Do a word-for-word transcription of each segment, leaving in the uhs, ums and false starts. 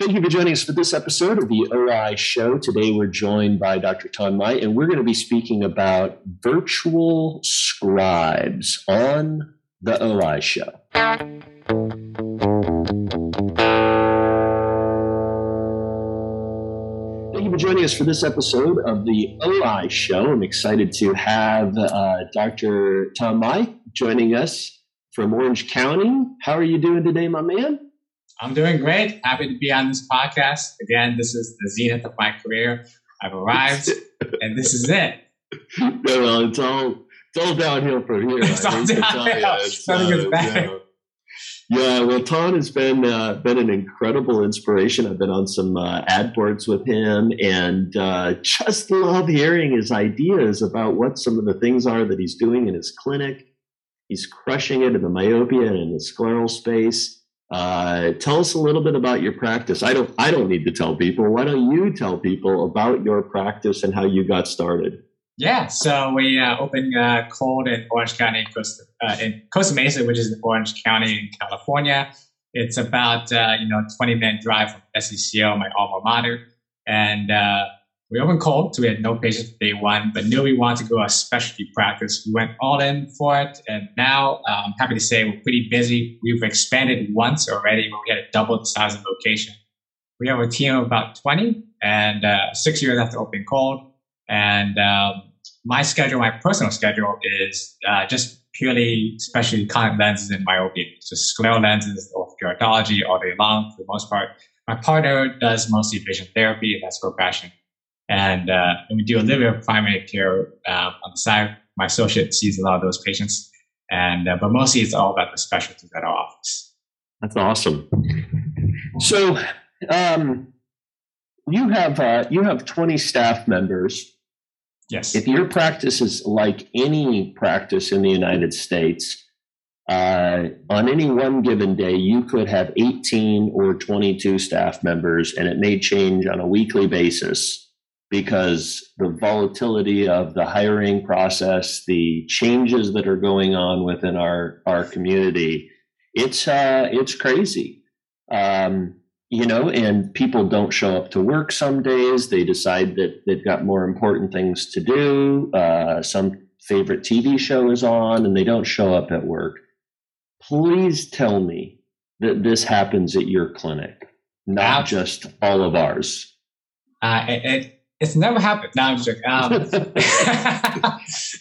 Thank you for joining us for this episode of the O R I Show. Today we're joined by Doctor Tom Mai, and we're going to be speaking about virtual scribes on the O R I Show. Thank you for joining us for this episode of the O R I Show. I'm excited to have uh, Doctor Tom Mai joining us from Orange County. How are you doing today, my man? I'm doing great. Happy to be on this podcast. Again, this is the zenith of my career. I've arrived, and this is it. No, no, it's all it's all downhill from here. It's all downhill. It's, uh, yeah. yeah, well, Tom has been uh, been an incredible inspiration. I've been on some uh, ad boards with him, and uh, just love hearing his ideas about what some of the things are that he's doing in his clinic. He's crushing it in the myopia and in the scleral space. Uh, tell us a little bit about your practice. I don't, I don't need to tell people. Why don't you tell people about your practice and how you got started? Yeah, so we uh, opened uh, cold in Orange County, Costa, uh, in Costa Mesa, which is in Orange County in California. It's about uh, you know twenty minute drive from S C C O, my alma mater, and uh, we opened cold, so we had no patients day one, but knew we wanted to go a specialty practice. We went all in for it, and now uh, I'm happy to say we're pretty busy. We've expanded once already when we had a double the size of location. We have a team of about twenty, and uh, six years after opening cold. And um, my schedule, my personal schedule, is uh, just purely specialty contact lenses and myopia. So scleral lenses or orthodontics all day long for the most part. My partner does mostly vision therapy, and that's her passion. And, uh, and we do a little bit of primary care uh, on the side. My associate sees a lot of those patients, and uh, but mostly it's all about the specialties at our office. That's awesome. So um, you have uh, you have twenty staff members. Yes. If your practice is like any practice in the United States, uh, on any one given day, you could have eighteen or twenty-two staff members, and it may change on a weekly basis, because the volatility of the hiring process, the changes that are going on within our, our community, it's uh, it's crazy. Um, you know, and people don't show up to work some days. They decide that they've got more important things to do. Uh, some favorite T V show is on, and they don't show up at work. Please tell me that this happens at your clinic, not just all of ours. Uh, it, it- It's never happened. No, I'm joking. Um,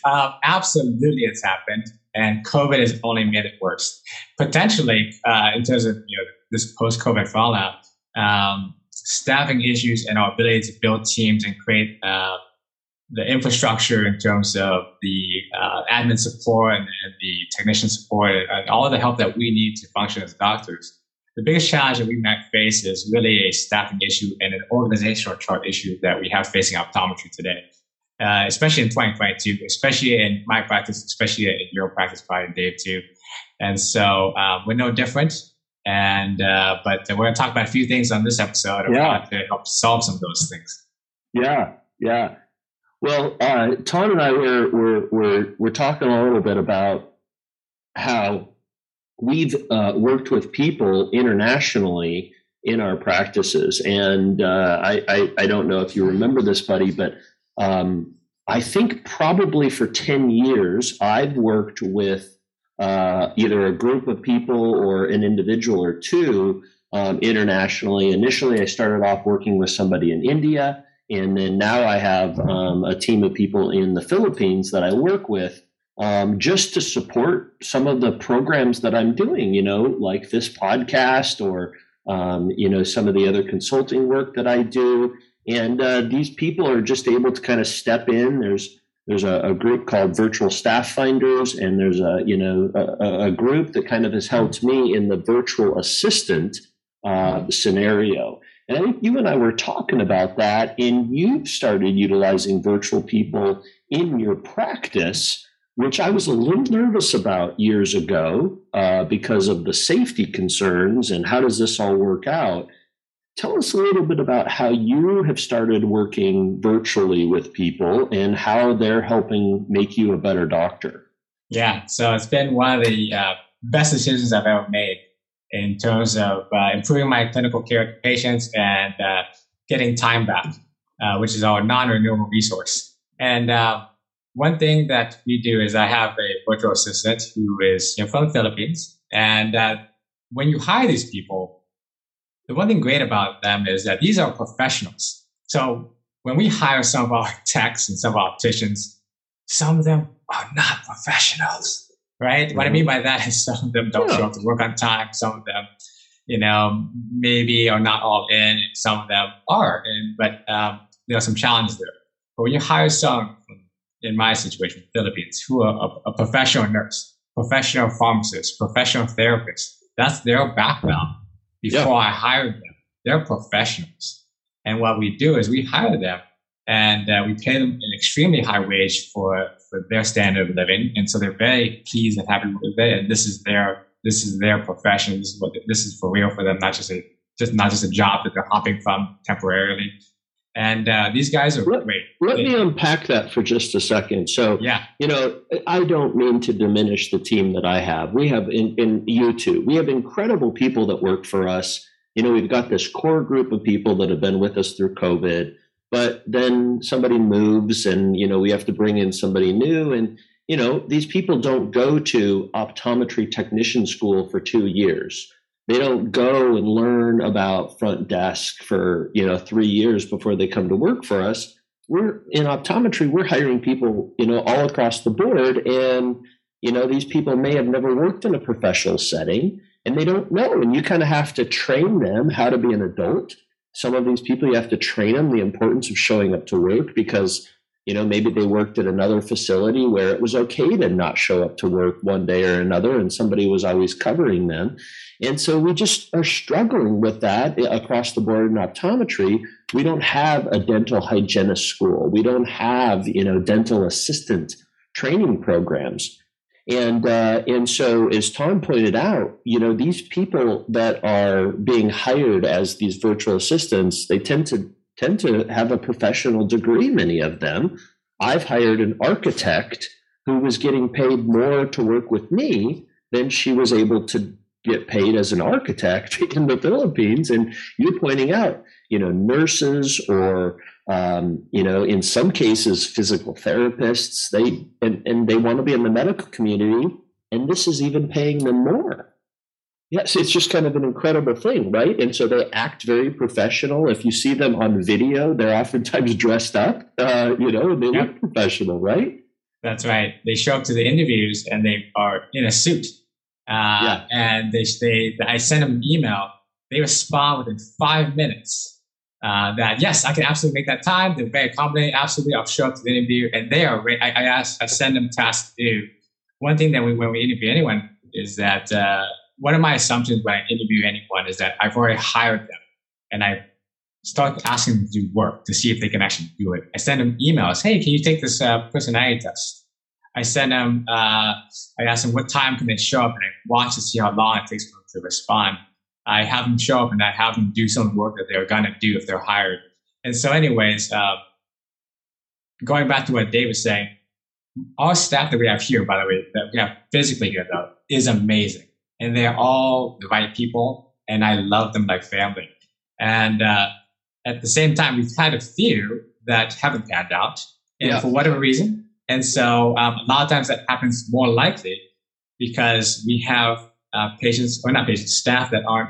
um, absolutely, it's happened, and COVID has only made it worse. Potentially, uh, in terms of you know this post-COVID fallout, um, staffing issues and our ability to build teams and create uh, the infrastructure in terms of the uh, admin support and, and the technician support and all of the help that we need to function as doctors. The biggest challenge that we might face is really a staffing issue and an organizational chart issue that we have facing optometry today, uh, especially in twenty twenty-two, especially in my practice, especially in your practice, probably Dave too. And so uh, we're no different. And uh, but we're going to talk about a few things on this episode yeah. to help solve some of those things. Yeah, yeah. Well, uh, Tom and I were were were we're talking a little bit about how we've uh, worked with people internationally in our practices. And uh, I, I, I don't know if you remember this, buddy, but um, I think probably for ten years, I've worked with uh, either a group of people or an individual or two um, internationally. Initially, I started off working with somebody in India. And then now I have um, a team of people in the Philippines that I work with. Um, just to support some of the programs that I'm doing, you know, like this podcast or, um, you know, some of the other consulting work that I do. And uh, these people are just able to kind of step in. There's there's a, a group called Virtual Staff Finders, and there's a, you know, a, a group that kind of has helped me in the virtual assistant uh, scenario. And I think you and I were talking about that, and you've started utilizing virtual people in your practice, which I was a little nervous about years ago uh, because of the safety concerns and how does this all work out. Tell us a little bit about how you have started working virtually with people and how they're helping make you a better doctor. Yeah, so it's been one of the uh, best decisions I've ever made. in terms of uh, improving my clinical care to patients and uh, getting time back, uh, which is our non-renewable resource. And uh, one thing that we do is I have a virtual assistant who is you know, from the Philippines. And uh, when you hire these people, the one thing great about them is that these are professionals. So when we hire some of our techs and some of our opticians, some of them are not professionals, right? Mm-hmm. What I mean by that is some of them don't yeah. show up to work on time. Some of them, you know, maybe are not all in. Some of them are, and but um, there are some challenges there. But when you hire some, in my situation, Philippines, who are a, a professional nurse, professional pharmacist, professional therapist, that's their background. Before yeah. I hired them, they're professionals. And what we do is we hire them and uh, we pay them an extremely high wage for, for their standard of living. And so they're very pleased and happy with it. And this is their, this is their profession. This is what, this is for real for them, not just a, just not just a job that they're hopping from temporarily. And uh, these guys are let, great. Let they, me unpack that for just a second. So, yeah. you know, I don't mean to diminish the team that I have. We have in, in YouTube, we have incredible people that work for us. You know, we've got this core group of people that have been with us through COVID, but then somebody moves and, you know, we have to bring in somebody new. And, you know, these people don't go to optometry technician school for two years. They don't go and learn about front desk for, you know, three years before they come to work for us. We're in optometry, we're hiring people, you know, all across the board. And, you know, these people may have never worked in a professional setting and they don't know. And you kind of have to train them how to be an adult. Some of these people, you have to train them the importance of showing up to work because, you know, maybe they worked at another facility where it was okay to not show up to work one day or another. And somebody was always covering them. And so we just are struggling with that across the board in optometry. We don't have a dental hygienist school. We don't have, you know, dental assistant training programs. And uh, and so as Tom pointed out, you know, these people that are being hired as these virtual assistants, they tend to tend to have a professional degree, many of them. I've hired an architect who was getting paid more to work with me than she was able to get paid as an architect in the Philippines. And you're pointing out, you know, nurses or, um, you know, in some cases, physical therapists, they, and, and they want to be in the medical community. And this is even paying them more. Yes. It's just kind of an incredible thing. Right. And so they act very professional. If you see them on video, they're oftentimes dressed up, uh, you know, and they yep. look professional, right? That's right. They show up to the interviews and they are in a suit. Uh, yeah. And they, they, I sent them an email. They respond within five minutes uh, that, yes, I can absolutely make that time. They're very accommodating. Absolutely. I'll show up to the interview. And they are, I, I asked, I send them tasks to do. One thing that we, when we interview anyone is that uh, one of my assumptions when I interview anyone is that I've already hired them and I start asking them to do work to see if they can actually do it. I send them emails. Hey, can you take this uh, personality test? I send them, uh, I ask them what time can they show up and I watch to see how long it takes for them to respond. I have them show up and I have them do some work that they're going to do if they're hired. And so anyways, uh, going back to what Dave was saying, our staff that we have here, by the way, that we have physically here though, is amazing. And they're all the right people and I love them like family. And uh, at the same time, we've had a few that haven't panned out and yeah. for whatever reason. And so um, a lot of times that happens more likely because we have uh, patients, or not patients, staff that aren't,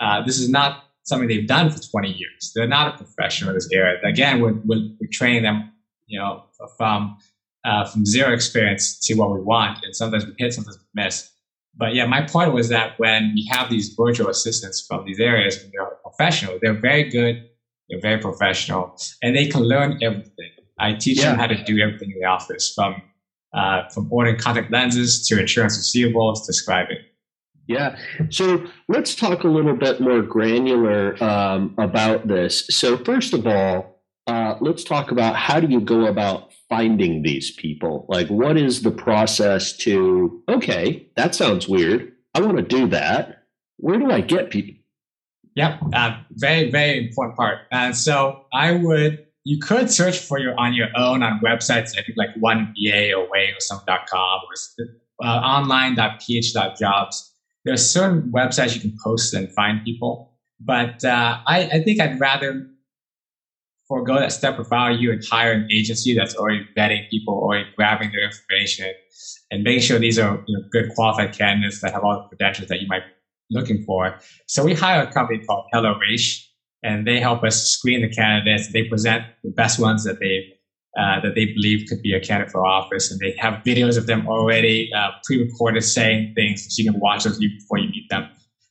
uh, this is not something they've done for twenty years. They're not a professional in this area. Again, we're, we're, we're training them, you know, from uh, from zero experience to what we want. And sometimes we hit, sometimes we miss. But yeah, my point was that when we have these virtual assistants from these areas, when they're professional, they're very good, they're very professional, and they can learn everything. I teach yeah. them how to do everything in the office, from uh, from ordering contact lenses to insurance receivables to scribing. Yeah. So let's talk a little bit more granular um, about this. So first of all, uh, let's talk about how do you go about finding these people? Like, what is the process to, okay, that sounds weird. I want to do that. Where do I get people? Yep. Uh, very, very important part. And so I would... You could search for your on your own on websites, I think like one B A or way or some dot com or uh, online dot p h dot jobs. There's certain websites you can post and find people, but uh, I, I think I'd rather forego that step of value and hire an agency that's already vetting people, already grabbing their information, and making sure these are you know, good qualified candidates that have all the credentials that you might be looking for. So we hire a company called Hello Rish, and they help us screen the candidates. They present the best ones that they uh, that they believe could be a candidate for office, and they have videos of them already uh, pre-recorded saying things that you can watch those before you meet them.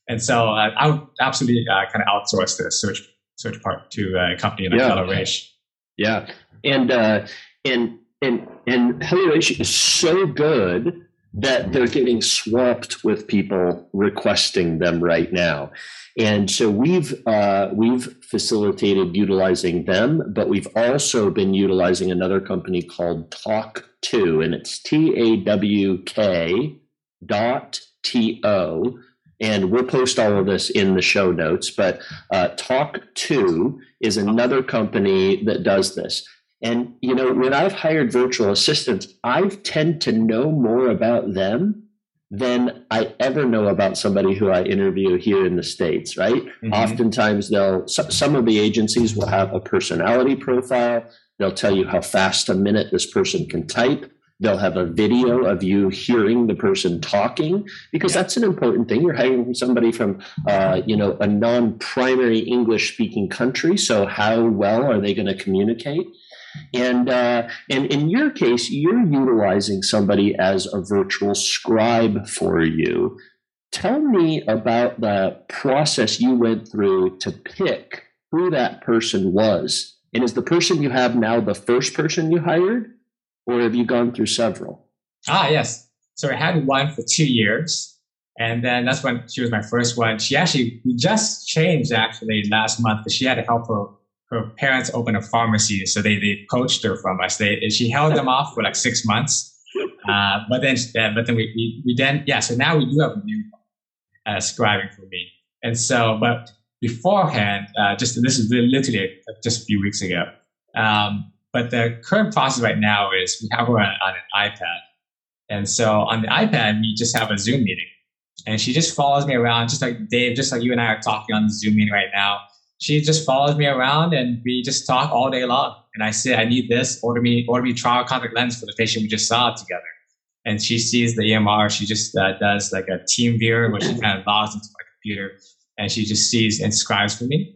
And so uh, I would absolutely uh, kind of outsource the search search part to a company like yeah. Hello Rish. Yeah, and uh, and and and Hello Rish is so good that they're getting swamped with people requesting them right now. And so we've uh, we've facilitated utilizing them, but we've also been utilizing another company called Tawk.to, and it's T A W K dot T O. And we'll post all of this in the show notes, but uh, Tawk.to is another company that does this. And, you know, when I've hired virtual assistants, I tend to know more about them than I ever know about somebody who I interview here in the States, right? Mm-hmm. Oftentimes, they'll so, some of the agencies will have a personality profile. They'll tell you how fast a minute this person can type. They'll have a video of you hearing the person talking, because yeah. that's an important thing. You're hiring somebody from, uh, you know, a non-primary English-speaking country. So how well are they going to communicate? And uh, and in your case, you're utilizing somebody as a virtual scribe for you. Tell me about the process you went through to pick who that person was. And is the person you have now the first person you hired, or have you gone through several? Ah, yes. So I had one for two years. And then that's when she was my first one. She actually, we just changed actually last month, because she had to help her. Her parents opened a pharmacy, so they, they poached her from us. They she held them off for like six months, uh, but then but then we, we we then yeah. So now we do have a new uh, scribing for me, and so but beforehand, uh, just this is literally just a few weeks ago. Um, but the current process right now is we have her on, on an iPad, and so on the iPad we just have a Zoom meeting, and she just follows me around, just like Dave, just like you and I are talking on the Zoom meeting right now. She just follows me around and we just talk all day long. And I say, I need this, order me, order me trial contact lens for the patient we just saw together. And she sees the E M R. She just uh, does like a Team Viewer, where she kind of logs into my computer and she just sees and scribes for me.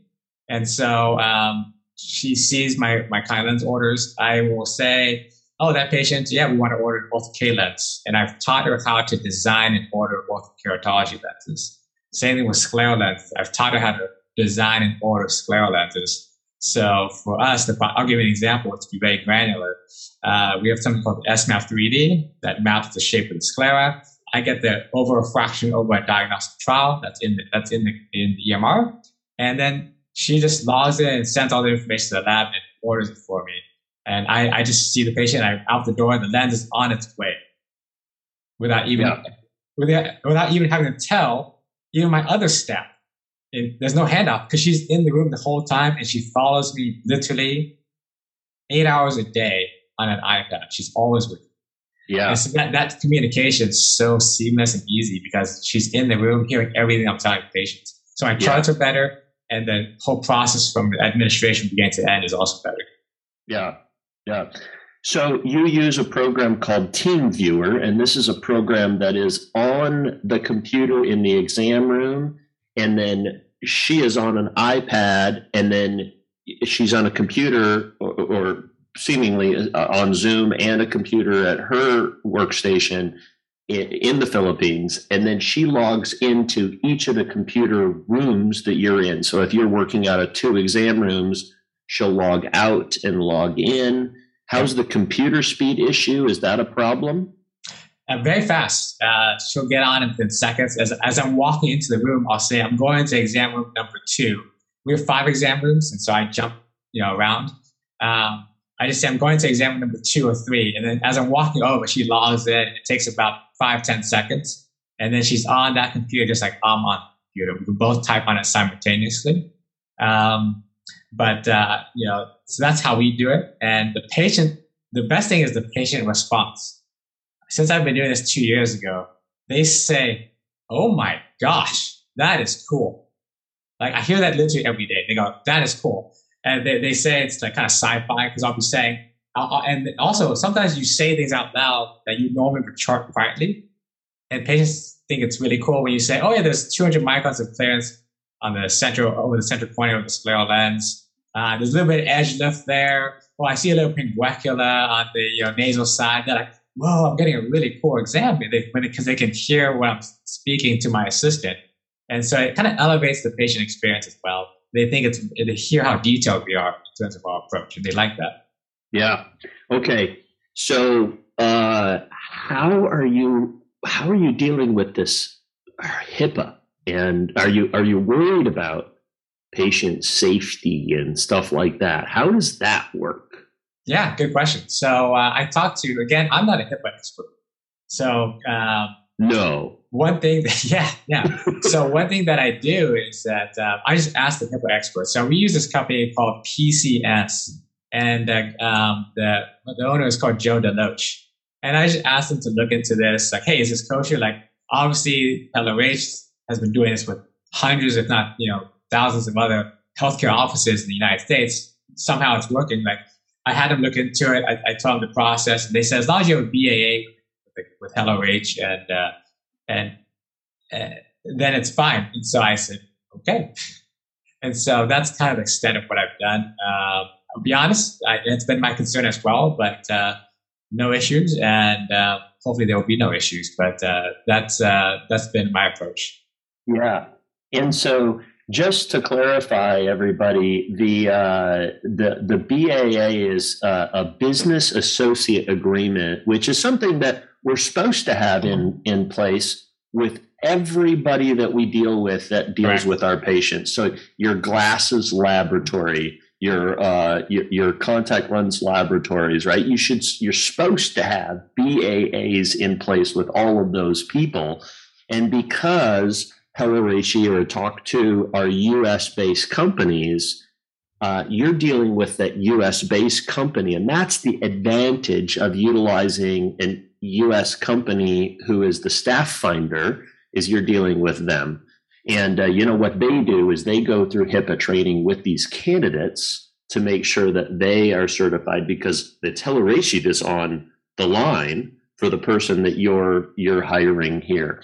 And so um, she sees my, my contact lens orders. I will say, oh, that patient, yeah, we want to order an ortho K lens. And I've taught her how to design and order ortho keratology lenses. Same thing with scleral lenses. I've taught her how to design and order scleral lenses. So for us, the, I'll give you an example to be very granular. Uh, we have something called SMap three D that maps the shape of the sclera. I get the over a fraction over a diagnostic trial that's in the, that's in the in the E M R, and then she just logs in and sends all the information to the lab and orders it for me. And I, I just see the patient. I'm out the door. The lens is on its way, without even yeah. without without even having to tell even my other staff. It, there's no handoff because she's in the room the whole time, and she follows me literally eight hours a day on an iPad. She's always with me. Yeah. And so that, that communication is so seamless and easy because she's in the room hearing everything I'm telling patients. So I charge yeah. her better, and the whole process from the administration beginning to end is also better. Yeah. Yeah. So you use a program called Team Viewer, and this is a program that is on the computer in the exam room. And then she is on an iPad, and then she's on a computer or, or seemingly on Zoom and a computer at her workstation in the Philippines. And then she logs into each of the computer rooms that you're in. So if you're working out of two exam rooms, she'll log out and log in. How's the computer speed issue? Is that a problem? Uh, very fast. Uh, she'll get on in ten seconds. As, as I'm walking into the room, I'll say, I'm going to exam room number two. We have five exam rooms, and so I jump you know, around. Um, I just say, I'm going to exam room number two or three. And then as I'm walking over, she logs in. It takes about five, ten seconds. And then she's on that computer just like I'm on the computer. We can both type on it simultaneously. Um, but, uh, you know, so that's how we do it. And the patient, the best thing is the patient response. Since I've been doing this two years ago, they say, oh my gosh, that is cool. Like I hear that literally every day. They go, that is cool. And they, they say it's like kind of sci-fi because I'll be saying, I'll, and also sometimes you say things out loud that you normally would chart quietly. And patients think it's really cool when you say, oh yeah, there's two hundred microns of clearance on the central, over the central point of the scleral lens. Uh, there's a little bit of edge lift there. Oh, I see a little pinguicula on the you know, nasal side. They're like, whoa, I'm getting a really cool exam because they, they can hear what I'm speaking to my assistant. And so it kind of elevates the patient experience as well. They think it's, they hear how detailed we are in terms of our approach, and they like that. Yeah. Okay. So uh, how are you, how are you dealing with this HIPAA? And are you, are you worried about patient safety and stuff like that? How does that work? Yeah, good question. So uh, I talked to, again, I'm not a HIPAA expert. So um, no. One thing, that, yeah, yeah. So one thing that I do is that uh, I just ask the HIPAA expert. So we use this company called P C S, and uh, um, the the owner is called Joe Deloach. And I just asked him to look into this. Like, hey, is this kosher? Like, obviously, L R H has been doing this with hundreds, if not, you know, thousands of other healthcare offices in the United States. Somehow it's working. Like, I had them look into it. I, I told them the process. And they said, as long as you have a B A A with, with Hello Rish and, uh, and uh, then it's fine. And so I said, okay. And so that's kind of the extent of what I've done. Uh, I'll be honest, I, it's been my concern as well, but uh, no issues. And uh, hopefully there will be no issues. But uh, that's uh, that's been my approach. Yeah. And so... just to clarify, everybody, the uh, the the B A A is uh, a business associate agreement, which is something that we're supposed to have in, in place with everybody that we deal with that deals with our patients. So your Glasses Laboratory, your uh, your, your Contact Lens Laboratories, right? You should you're supposed to have B A As in place with all of those people, and because Hello Rish or Tawk.to are U S based companies, uh, you're dealing with that U S based company. And that's the advantage of utilizing an U S company who is the staff finder, is you're dealing with them. And, uh, you know, what they do is they go through HIPAA training with these candidates to make sure that they are certified, because it's Hello Rish that's on the line for the person that you're you're hiring here.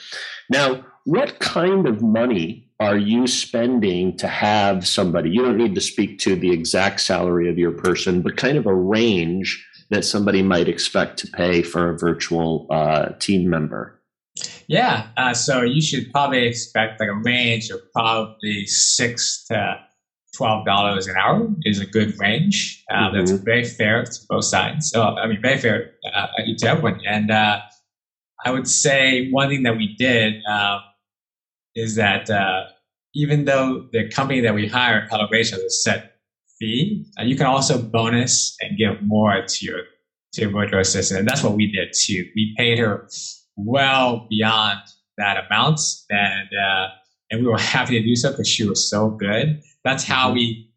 Now, what kind of money are you spending to have somebody? You don't need to speak to the exact salary of your person, but kind of a range that somebody might expect to pay for a virtual uh, team member. Yeah. Uh, so you should probably expect like a range of probably six to twelve dollars an hour is a good range. Uh, mm-hmm. That's very fair to both sides. So, I mean, very fair uh, to everyone. And uh, I would say one thing that we did, uh, is that uh, even though the company that we hire, Hello Rish, has a set fee, uh, you can also bonus and give more to your to your virtual assistant. And that's what we did too. We paid her well beyond that amount, and uh, and we were happy to do so because she was so good. That's how we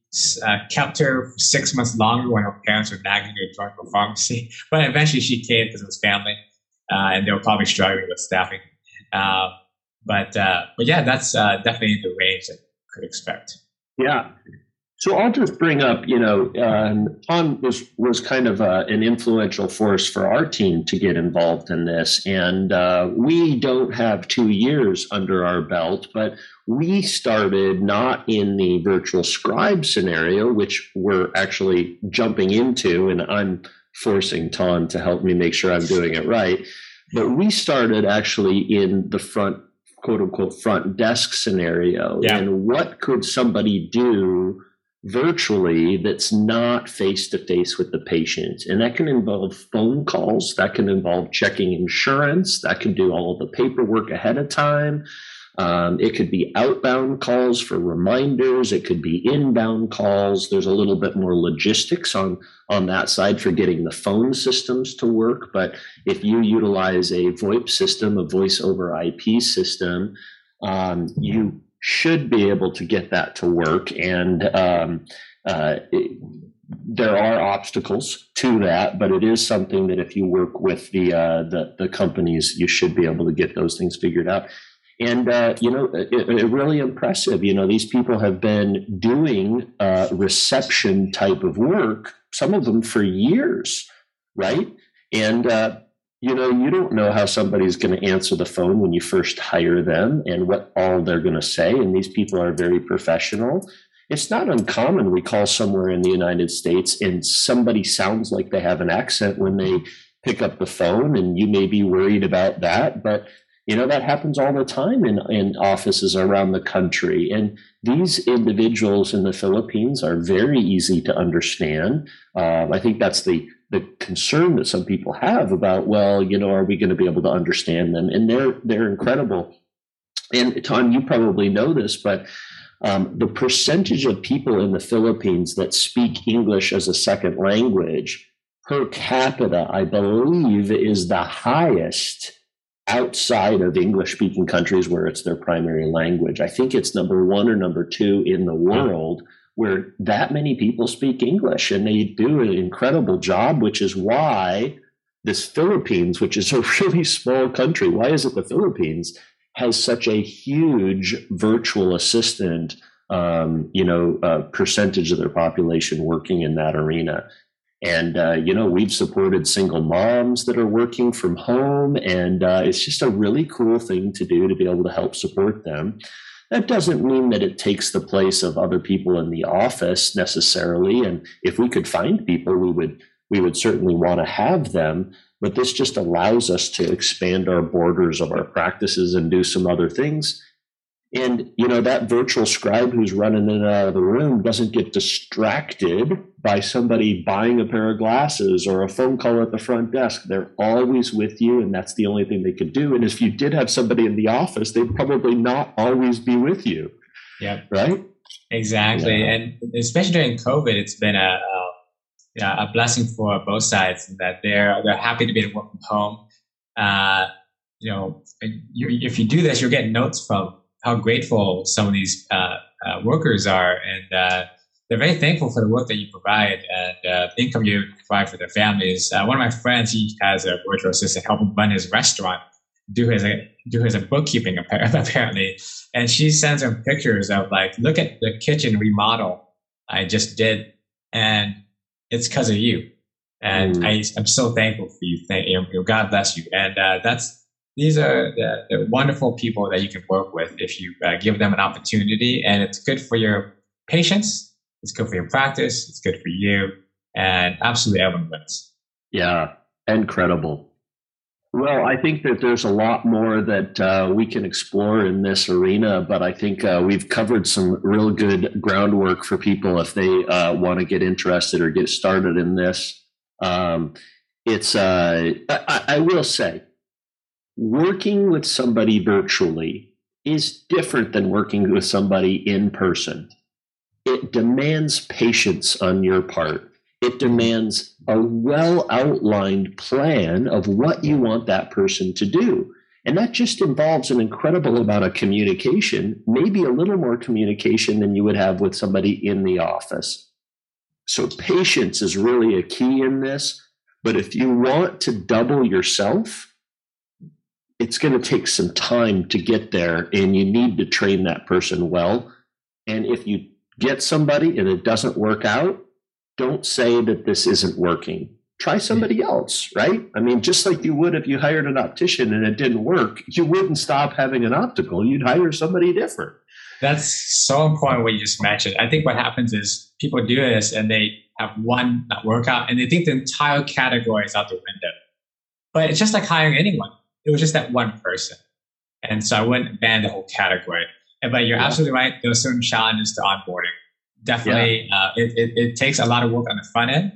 uh, kept her for six months longer when her parents were nagging her to join the pharmacy. But eventually she came because it was family, uh, and they were probably struggling with staffing. Uh, But uh, but yeah, that's uh, definitely the range that you could expect. Yeah. So I'll just bring up, you know, um, Tom was was kind of uh, an influential force for our team to get involved in this. And uh, we don't have two years under our belt, but we started not in the virtual scribe scenario, which we're actually jumping into, and I'm forcing Tom to help me make sure I'm doing it right. But we started actually in the front, quote unquote, front desk scenario. Yeah. And what could somebody do virtually that's not face to face with the patient? And that can involve phone calls, that can involve checking insurance, that can do all of the paperwork ahead of time. Um, it could be outbound calls for reminders. It could be inbound calls. There's a little bit more logistics on, on that side for getting the phone systems to work. But if you utilize a VoIP system, a voice over I P system, um, you should be able to get that to work. And um, uh, it, there are obstacles to that, but it is something that if you work with the, uh, the, the companies, you should be able to get those things figured out. And, uh, you know, it, it really impressive. You know, these people have been doing uh, reception type of work, some of them for years, right? And, uh, you know, you don't know how somebody's going to answer the phone when you first hire them and what all they're going to say. And these people are very professional. It's not uncommon. We call somewhere in the United States and somebody sounds like they have an accent when they pick up the phone, and you may be worried about that, but you know, that happens all the time in, in offices around the country. And these individuals in the Philippines are very easy to understand. Uh, I think that's the, the concern that some people have about, well, you know, are we going to be able to understand them? And they're, they're incredible. And Tom, you probably know this, but um, the percentage of people in the Philippines that speak English as a second language per capita, I believe, is the highest outside of English-speaking countries where it's their primary language. I think it's number one or number two in the world where that many people speak English, and they do an incredible job, which is why this Philippines, which is a really small country, why is it the Philippines has such a huge virtual assistant, um, you know, uh, percentage of their population working in that arena. And, uh, you know, we've supported single moms that are working from home, and uh, it's just a really cool thing to do to be able to help support them. That doesn't mean that it takes the place of other people in the office necessarily. And if we could find people, we would we would certainly want to have them. But this just allows us to expand our borders of our practices and do some other things. And, you know, that virtual scribe who's running in and out of the room doesn't get distracted by somebody buying a pair of glasses or a phone call at the front desk. They're always with you, and that's the only thing they could do. And if you did have somebody in the office, they'd probably not always be with you. Yeah. Right? Exactly. Yeah. And especially during COVID, it's been a, a, a blessing for both sides that they're, they're happy to be at work from home. Uh, you know, if you do this, you'll get notes from how grateful some of these uh, uh, workers are, and uh, they're very thankful for the work that you provide and uh, the income you provide for their families. Uh, one of my friends, he has a virtual assistant help him run his restaurant, do his uh, do his uh, bookkeeping apparently, and she sends him pictures of like, look at the kitchen remodel I just did, and it's because of you, and mm. I, I'm so thankful for you. Thank you. God bless you, and uh, that's. These are the, the wonderful people that you can work with if you uh, give them an opportunity, and it's good for your patients. It's good for your practice. It's good for you, and absolutely everyone wins. Yeah, incredible. Well, I think that there's a lot more that uh, we can explore in this arena, but I think uh, we've covered some real good groundwork for people if they uh, want to get interested or get started in this. Um, it's uh, I, I will say, working with somebody virtually is different than working with somebody in person. It demands patience on your part. It demands a well-outlined plan of what you want that person to do. And that just involves an incredible amount of communication, maybe a little more communication than you would have with somebody in the office. So patience is really a key in this. But if you want to double yourself, it's going to take some time to get there, and you need to train that person well. And if you get somebody and it doesn't work out, don't say that this isn't working. Try somebody else, right? I mean, just like you would if you hired an optician and it didn't work, you wouldn't stop having an optical. You'd hire somebody different. That's so important what you just mentioned. I think what happens is people do this and they have one that work out and they think the entire category is out the window. But it's just like hiring anyone. It was just that one person. And so I wouldn't ban the whole category. But you're yeah. absolutely right. There are certain challenges to onboarding. Definitely, yeah. uh, it, it, it takes a lot of work on the front end.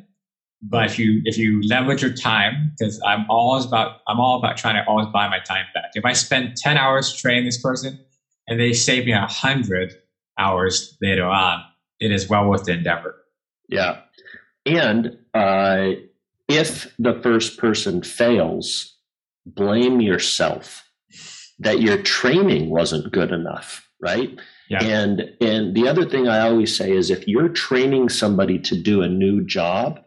But if you if you leverage your time, because I'm always about I'm all about trying to always buy my time back. If I spend ten hours training this person and they save me a hundred hours later on, it is well worth the endeavor. Yeah, and uh, if the first person fails, blame yourself that your training wasn't good enough, right? Yeah. And and the other thing I always say is if you're training somebody to do a new job,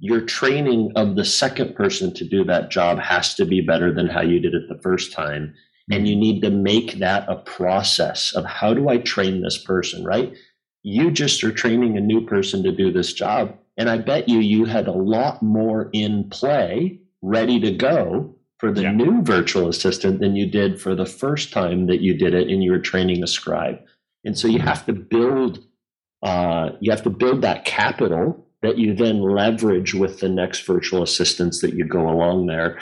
your training of the second person to do that job has to be better than how you did it the first time. And you need to make that a process of how do I train this person, right? You just are training a new person to do this job. And I bet you, you had a lot more in play, ready to go for the yeah. new virtual assistant than you did for the first time that you did it and you were training a scribe. And so you have to build, uh, you have to build that capital that you then leverage with the next virtual assistants that you go along there.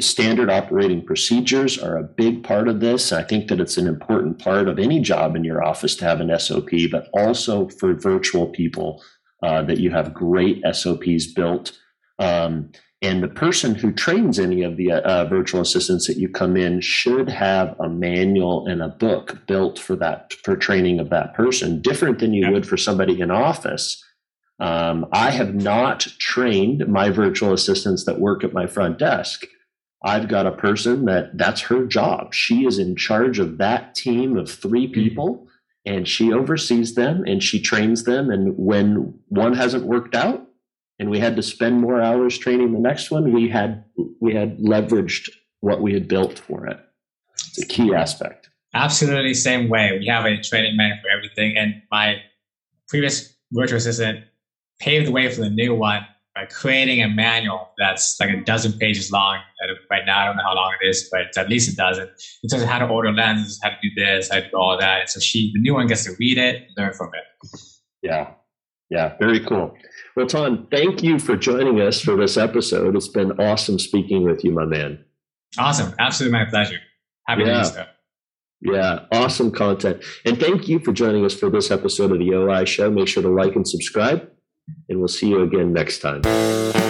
Standard operating procedures are a big part of this. I think that it's an important part of any job in your office to have an S O P, but also for virtual people, uh, that you have great S O Ps built. Um, and the person who trains any of the uh, virtual assistants that you come in should have a manual and a book built for that, for training of that person, different than you yeah. would for somebody in office. Um, I have not trained my virtual assistants that work at my front desk. I've got a person that that's her job. She is in charge of that team of three people, and she oversees them and she trains them. And when one hasn't worked out and we had to spend more hours training the next one, we had, we had leveraged what we had built for it. It's a key aspect. Absolutely. Same way. We have a training manual for everything. And my previous virtual assistant paved the way for the new one by creating a manual that's like a dozen pages long. Right now, I don't know how long it is, but at least a dozen. It tells you how to order lenses, how to do this, how to do all that. And so she, the new one, gets to read it, learn from it. Yeah, yeah, very cool. Well, Tom, thank you for joining us for this episode. It's been awesome speaking with you, my man. Awesome, absolutely my pleasure. Happy yeah. to do so. Yeah, awesome content. And thank you for joining us for this episode of the O I Show. Make sure to like and subscribe. And we'll see you again next time.